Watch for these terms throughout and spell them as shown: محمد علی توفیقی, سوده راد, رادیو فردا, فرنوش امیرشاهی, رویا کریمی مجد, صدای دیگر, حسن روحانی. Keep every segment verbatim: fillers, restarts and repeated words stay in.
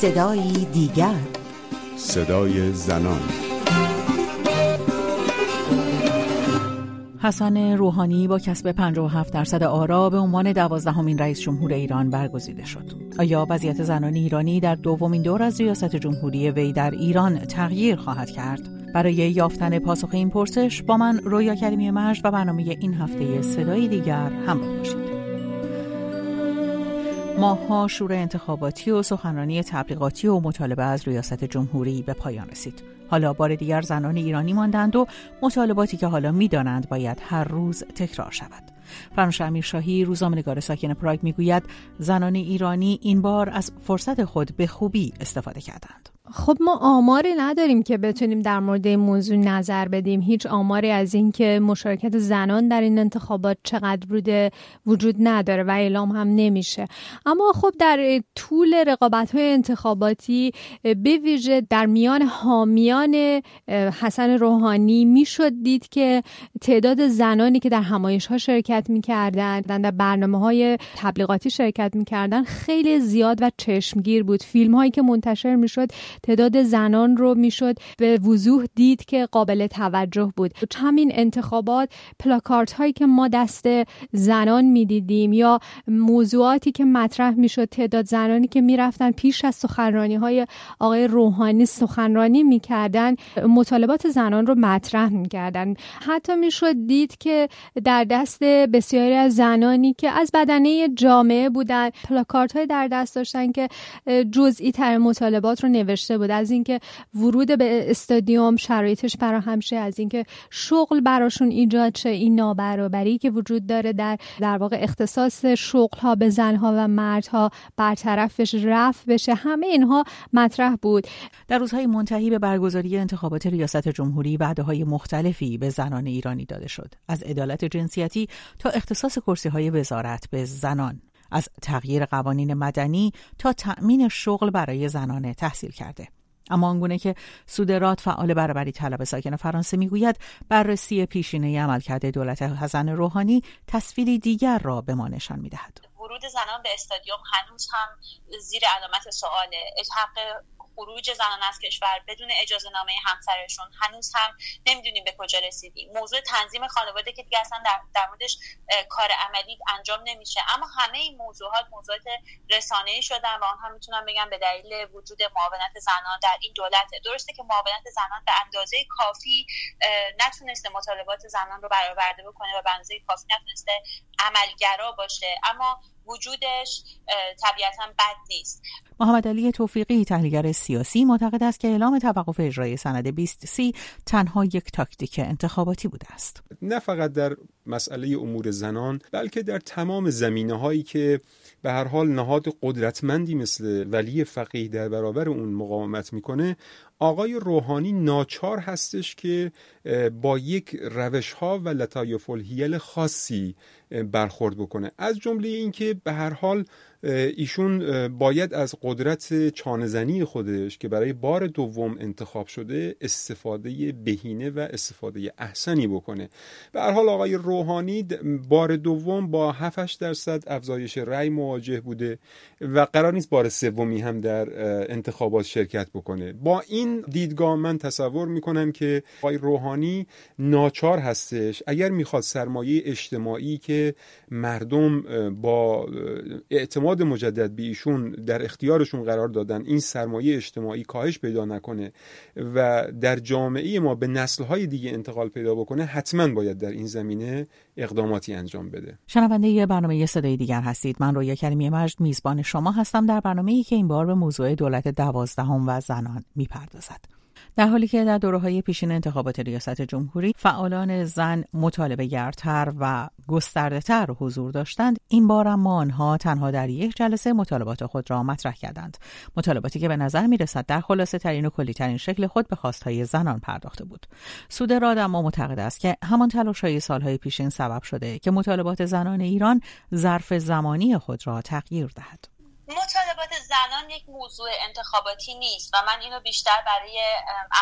صدای دیگر، صدای زنان. حسن روحانی با کسب پنجاه و هفت درصد آرا به عنوان دوازدهمین رئیس جمهور ایران برگزیده شد. آیا وضعیت زنان ایرانی در دومین دور از ریاست جمهوری وی در ایران تغییر خواهد کرد؟ برای یافتن پاسخ این پرسش با من رویا کریمی مجد و برنامه این هفته صدای دیگر همراه باشید. ماه‌ها شور انتخاباتی و سخنرانی تبلیغاتی و مطالبه از ریاست جمهوری به پایان رسید. حالا بار دیگر زنان ایرانی ماندند و مطالباتی که حالا می‌دانند باید هر روز تکرار شود. فرنوش امیرشاهی، روزنامه‌نگار ساکن پراگ، می‌گوید زنان ایرانی این بار از فرصت خود به خوبی استفاده کردند. خب ما آماری نداریم که بتونیم در مورد این موضوع نظر بدیم. هیچ آماری از این که مشارکت زنان در این انتخابات چقدر بوده وجود نداره و اعلام هم نمیشه. اما خب در طول رقابت‌های انتخاباتی به ویژه در میان حامیان حسن روحانی میشد دید که تعداد زنانی که در همایش‌ها شرکت می‌کردند، در برنامه‌های تبلیغاتی شرکت می‌کردند خیلی زیاد و چشمگیر بود. فیلم‌هایی که منتشر میشد تعداد زنان رو میشد به وضوح دید که قابل توجه بود. همین انتخابات پلاکارت هایی که ما دست زنان میدیدیم یا موضوعاتی که مطرح میشد، تعداد زنانی که میرفتن پیش از سخنرانی های آقای روحانی سخنرانی میکردن، مطالبات زنان رو مطرح میکردن. حتی میشد دید که در دست بسیاری از زنانی که از بدنه جامعه بودن پلاکارت های در دست داشتن که جزئی تر مطالبات رو نوشتن بود، از اینکه ورود به استادیوم شرایطش فراهم شه، از اینکه شغل براشون ایجاد شه، این نابرابری که وجود داره در در واقع اختصاص شغل ها به زن ها و مرد ها برطرفش رفع بشه، همه اینها مطرح بود. در روزهای منتهی به برگزاری انتخابات ریاست جمهوری وعده های مختلفی به زنان ایرانی داده شد، از عدالت جنسیتی تا اختصاص کرسی های وزارت به زنان، از تغییر قوانین مدنی تا تأمین شغل برای زنان تحصیل کرده. اما آنگونه که سوده راد، فعال برابری طلب ساکن فرانسه، میگوید بررسی پیشینه عملکرد دولت حسن روحانی تصویری دیگر را به ما نشان میدهد. ورود زنان به استادیوم هنوز هم زیر علامت سؤاله. حق خروج زنان از کشور بدون اجازه نامه همسرشون هنوز هم نمیدونیم به کجا رسیدیم. موضوع تنظیم خانواده که دیگه اصلا در, در موردش کار عملی انجام نمیشه. اما همه این موضوعات موضوعات رسانه‌ای شدن و آنها میتونن بگن به دلیل وجود معاونت زنان در این دولت. درسته که معاونت زنان به اندازه کافی نتونسته مطالبات زنان رو برآورده بکنه و به اندازه کافی نتونسته عملگرا باشه، اما وجودش طبیعتاً بد نیست. محمد علی توفیقی، تحلیلگر سیاسی، معتقد است که اعلام توقف اجرای سند بیست سی تنها یک تاکتیک انتخاباتی بوده است. نه فقط در مسئله امور زنان، بلکه در تمام زمینه‌هایی که به هر حال نهاد قدرتمندی مثل ولی فقیه در برابر اون مقاومت میکنه، آقای روحانی ناچار هستش که با یک روش‌ها و لطایف الحیل خاصی برخورد بکنه، از جمله اینکه به هر حال ایشون باید از قدرت چانه‌زنی خودش که برای بار دوم انتخاب شده استفاده بهینه و استفاده احسنی بکنه. به هر حال آقای روحانی بار دوم با هفت درصد افزایش رأی مواجه بوده و قرار نیست بار سومی هم در انتخابات شرکت بکنه. با این دیدگاه من تصور میکنم که آقای روحانی ناچار هستش اگر میخواد سرمایه اجتماعی که مردم با اعتماد مجدد به ایشون در اختیارشون قرار دادن این سرمایه اجتماعی کاهش پیدا نکنه و در جامعه ما به نسل‌های دیگه انتقال پیدا بکنه، حتما باید در این زمینه اقداماتی انجام بده. شنونده ی برنامه صدای دیگر هستید. من رویا کریمی مجد میزبان شما هستم در برنامه‌ای که این بار به موضوع دولت دوازدهم و زنان می‌پردازد. در حالی که در دوره‌های پیشین انتخابات ریاست جمهوری فعالان زن مطالبه گرتر و گسترده‌تر حضور داشتند، این بار اما آنها تنها در یک جلسه مطالبات خود را مطرح کردند. مطالباتی که به نظر می‌رسد در خلاصه ترین و کلی ترین شکل خود به خواست‌های زنان پرداخته بود. سوده راد اما معتقد است که همان تلاش‌های سال‌های پیشین سبب شده که مطالبات زنان ایران ظرف زمانی خود را تغییر دهد. مطالبات زنان یک موضوع انتخاباتی نیست و من اینو بیشتر برای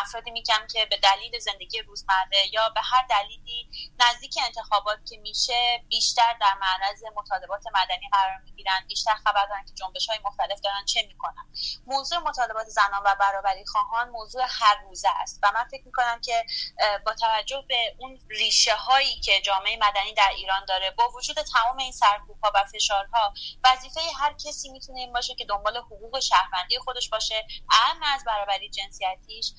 افرادی میگم که به دلیل زندگی روزمره یا به هر دلیلی نزدیک انتخابات که میشه بیشتر در معرض مطالبات مدنی قرار میگیرن، بیشتر خبر دارن که جنبش‌های مختلف دارن چه میکنن. موضوع مطالبات زنان و برابری خواهان موضوع هر روزه است و من فکر میکنم که با توجه به اون ریشه هایی که جامعه مدنی در ایران داره، با وجود تمام این سرکوب‌ها و فشارها، وظیفه هر کسی میتونه این باشه که دنبال حقوق شهروندی خودش باشه، اهم از برابری جنسیتیش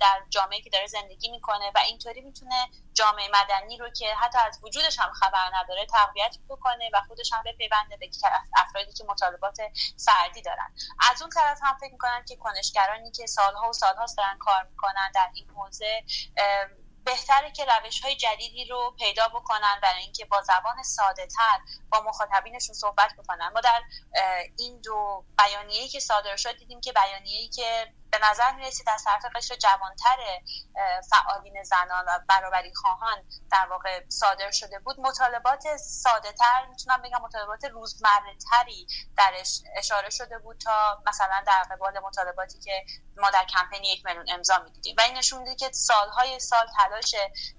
در جامعه که داره زندگی میکنه و اینطوری میتونه جامعه مدنی رو که حتی از وجودش هم خبر نداره تقویت بکنه و خودش هم بپیونده به افرادی که مطالبات سردی دارن. از اون طرف هم فکر میکنن که کنشگرانی که سالها و سالها دارن کار میکنن در این حوزه، بهتره که روش‌های جدیدی رو پیدا بکنن برای اینکه با زبان ساده‌تر با مخاطبینشون صحبت بکنن. ما در این دو بیانیه‌ای که صادر شد دیدیم که بیانیه‌ای که به نظر می‌رسید از طرف قشر جوان‌تر فعالین زنان و برابری خواهان در واقع صادر شده بود، مطالبات ساده‌تر، میتونم بگم مطالبات روزمره‌تری درش اشاره شده بود تا مثلا در قبال مطالباتی که ما در کمپین یک میلیون امضا می‌دیدیم و این نشون می‌ده که سال‌های سال تلاش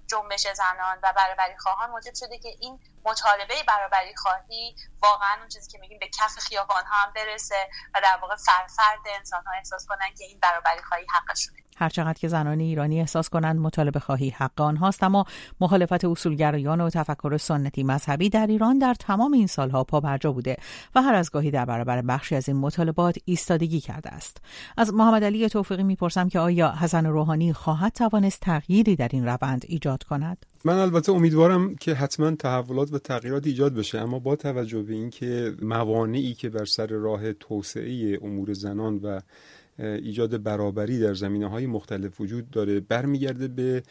جنبش زنان و برابری خواهان موجب شده که این مطالبه برابری خواهی واقعا اون چیزی که میگیم به کف خیابان‌ها هم برسه و در واقع فرفرد انسان‌ها احساس کنن که این برابری خواهی حقشونه. هرچقدر که زنان ایرانی احساس کنند مطالبه خواهی حق آنهاست، اما مخالفت اصولگرایان و تفکر سنتی مذهبی در ایران در تمام این سالها پا بر جا بوده و هر از گاهی در برابر بخشی از این مطالبات ایستادگی کرده است. از محمد علی توفیقی میپرسم که آیا حسن روحانی خواهد توانست تغییری در این روند ایجاد کند؟ من البته امیدوارم که حتما تحولات و تغییرات ایجاد بشه، اما با توجه به اینکه موانعی که بر سر راه توسعه امور زنان و ایجاد برابری در زمینه‌های مختلف وجود داره، برمیگرده به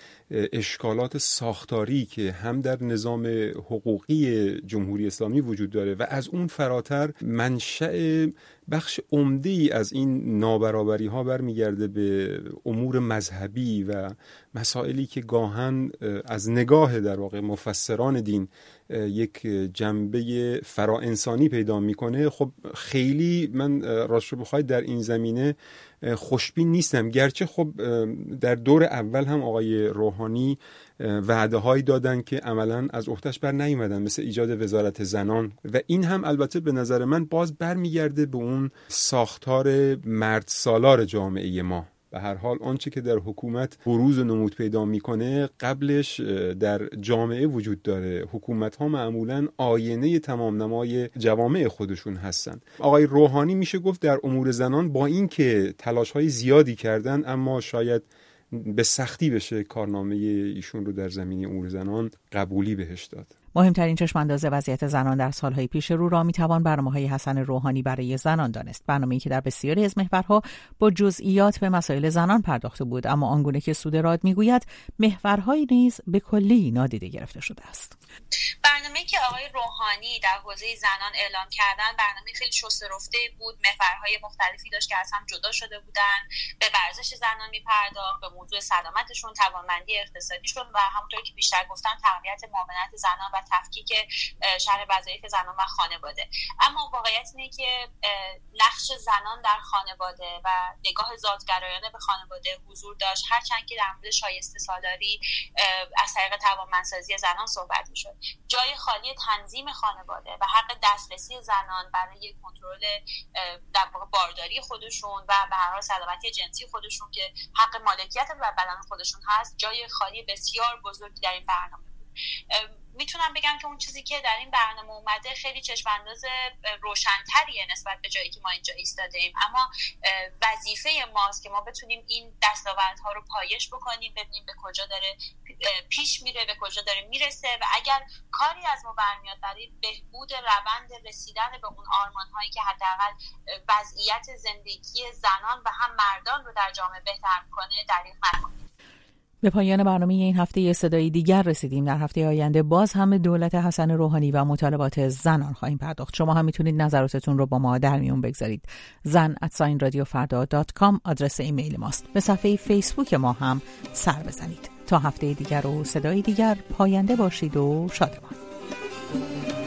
اشکالات ساختاری که هم در نظام حقوقی جمهوری اسلامی وجود داره و از اون فراتر منشأ بخش عمده‌ای از این نابرابری‌ها برمیگرده به امور مذهبی و مسائلی که گاهن از نگاه در واقع مفسران دین یک جنبه فراانسانی پیدا میکنه. خب خیلی من راست رو بخواید در این زمینه خوشبین نیستم، گرچه خب در دور اول هم آقای روحانی وعده هایی دادن که عملا از عهده‌اش بر نیومدن، مثل ایجاد وزارت زنان، و این هم البته به نظر من باز برمیگرده به اون ساختار مرد سالار جامعه ما. به هر حال آنچه که در حکومت بروز و نمود پیدا میکنه قبلش در جامعه وجود داره. حکومت ها معمولا آینه تمام نمای جوامع خودشون هستن. آقای روحانی میشه گفت در امور زنان با اینکه تلاش های زیادی کردن، اما شاید به سختی بشه کارنامه ایشون رو در زمینه امور زنان قبولی بهش داد. مهمترین چشمانداز وضعیت زنان در سالهای پیش رو را میتوان برنامه‌های حسن روحانی برای زنان دانست، برنامه‌ای که در بسیاری از محورها با جزئیات به مسائل زنان پرداخته بود، اما آنگونه که سوده راد میگوید محورهای نیز به کلی نادیده گرفته شده است. برنامه‌ای که آقای روحانی در حوزه زنان اعلام کردن برنامه خیلی شسته رفته بود، محورهای مختلفی داشت که از هم جدا شده بودن، به ورزش زنان میپرداخت، به موضوع سلامتشون، توانمندی اقتصادیشون و همونطور که بیشتر گفتن تقویت معاونت زنان و تفکیک شرح وظایف زنان و خانواده. اما واقعیت اینه که نقش زنان در خانواده و نگاه ذات‌گرایانه به خانواده حضور داشت، هرچند که در مورد شایسته سالاری از طریق توانمندسازی زنان صحبت می‌شد. جای خالی تنظیم خانواده و حق دسترسی زنان برای کنترل در واقع بارداری خودشون و به هر حال سلامتی جنسی خودشون که حق مالکیت بر بدن خودشون هست، جای خالی بسیار بزرگی در این برنامه. میتونم بگم که اون چیزی که در این برنامه اومده خیلی چشمانداز روشن‌تریه نسبت به جایی که ما اینجا ایستادیم، اما وظیفه ماست که ما بتونیم این دستاوردها رو پایش بکنیم، ببینیم به کجا داره پیش میره، به کجا داره میرسه و اگر کاری از ما برمیاد برای بهبود روند رسیدن به اون آرمان‌هایی که حداقل وضعیت زندگی زنان و هم مردان رو در جامعه بهتر می‌کنه، دریغ نکنیم. به پایان برنامه این هفته صدای دیگر رسیدیم. در هفته آینده باز هم دولت حسن روحانی و مطالبات زنان خواهیم پرداخت. شما هم میتونید نظراتتون رو با ما در میون بگذارید. زن ات رادیو فردا دات کام آدرس ایمیل ماست. به صفحه فیسبوک ما هم سر بزنید. تا هفته دیگر و صدای دیگر، پاینده باشید و شادمان.